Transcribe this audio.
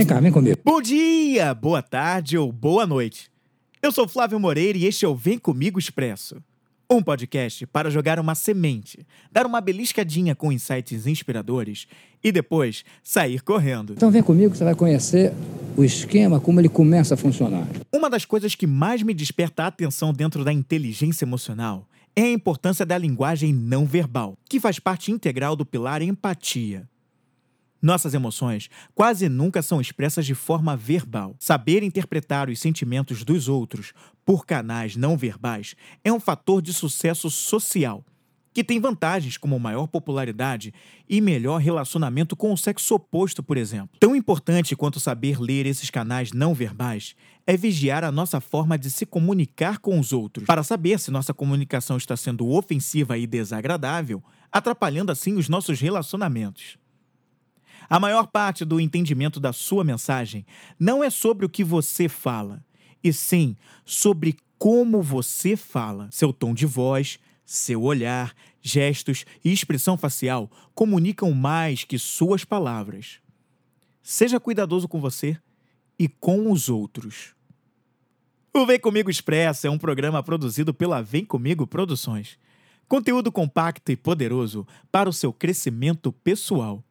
Vem cá, vem comigo. Bom dia, boa tarde ou boa noite. Eu sou Flávio Moreira e este é o Vem Comigo Expresso. Um podcast para jogar uma semente, dar uma beliscadinha com insights inspiradores e depois sair correndo. Então vem comigo que você vai conhecer o esquema, como ele começa a funcionar. Uma das coisas que mais me desperta a atenção dentro da inteligência emocional é a importância da linguagem não verbal, que faz parte integral do pilar empatia. Nossas emoções quase nunca são expressas de forma verbal. Saber interpretar os sentimentos dos outros por canais não verbais é um fator de sucesso social, que tem vantagens como maior popularidade e melhor relacionamento com o sexo oposto, por exemplo. Tão importante quanto saber ler esses canais não verbais é vigiar a nossa forma de se comunicar com os outros, para saber se nossa comunicação está sendo ofensiva e desagradável, atrapalhando assim os nossos relacionamentos. A maior parte do entendimento da sua mensagem não é sobre o que você fala, e sim sobre como você fala. Seu tom de voz, seu olhar, gestos e expressão facial comunicam mais que suas palavras. Seja cuidadoso com você e com os outros. O Vem Comigo Expresso é um programa produzido pela Vem Comigo Produções. Conteúdo compacto e poderoso para o seu crescimento pessoal.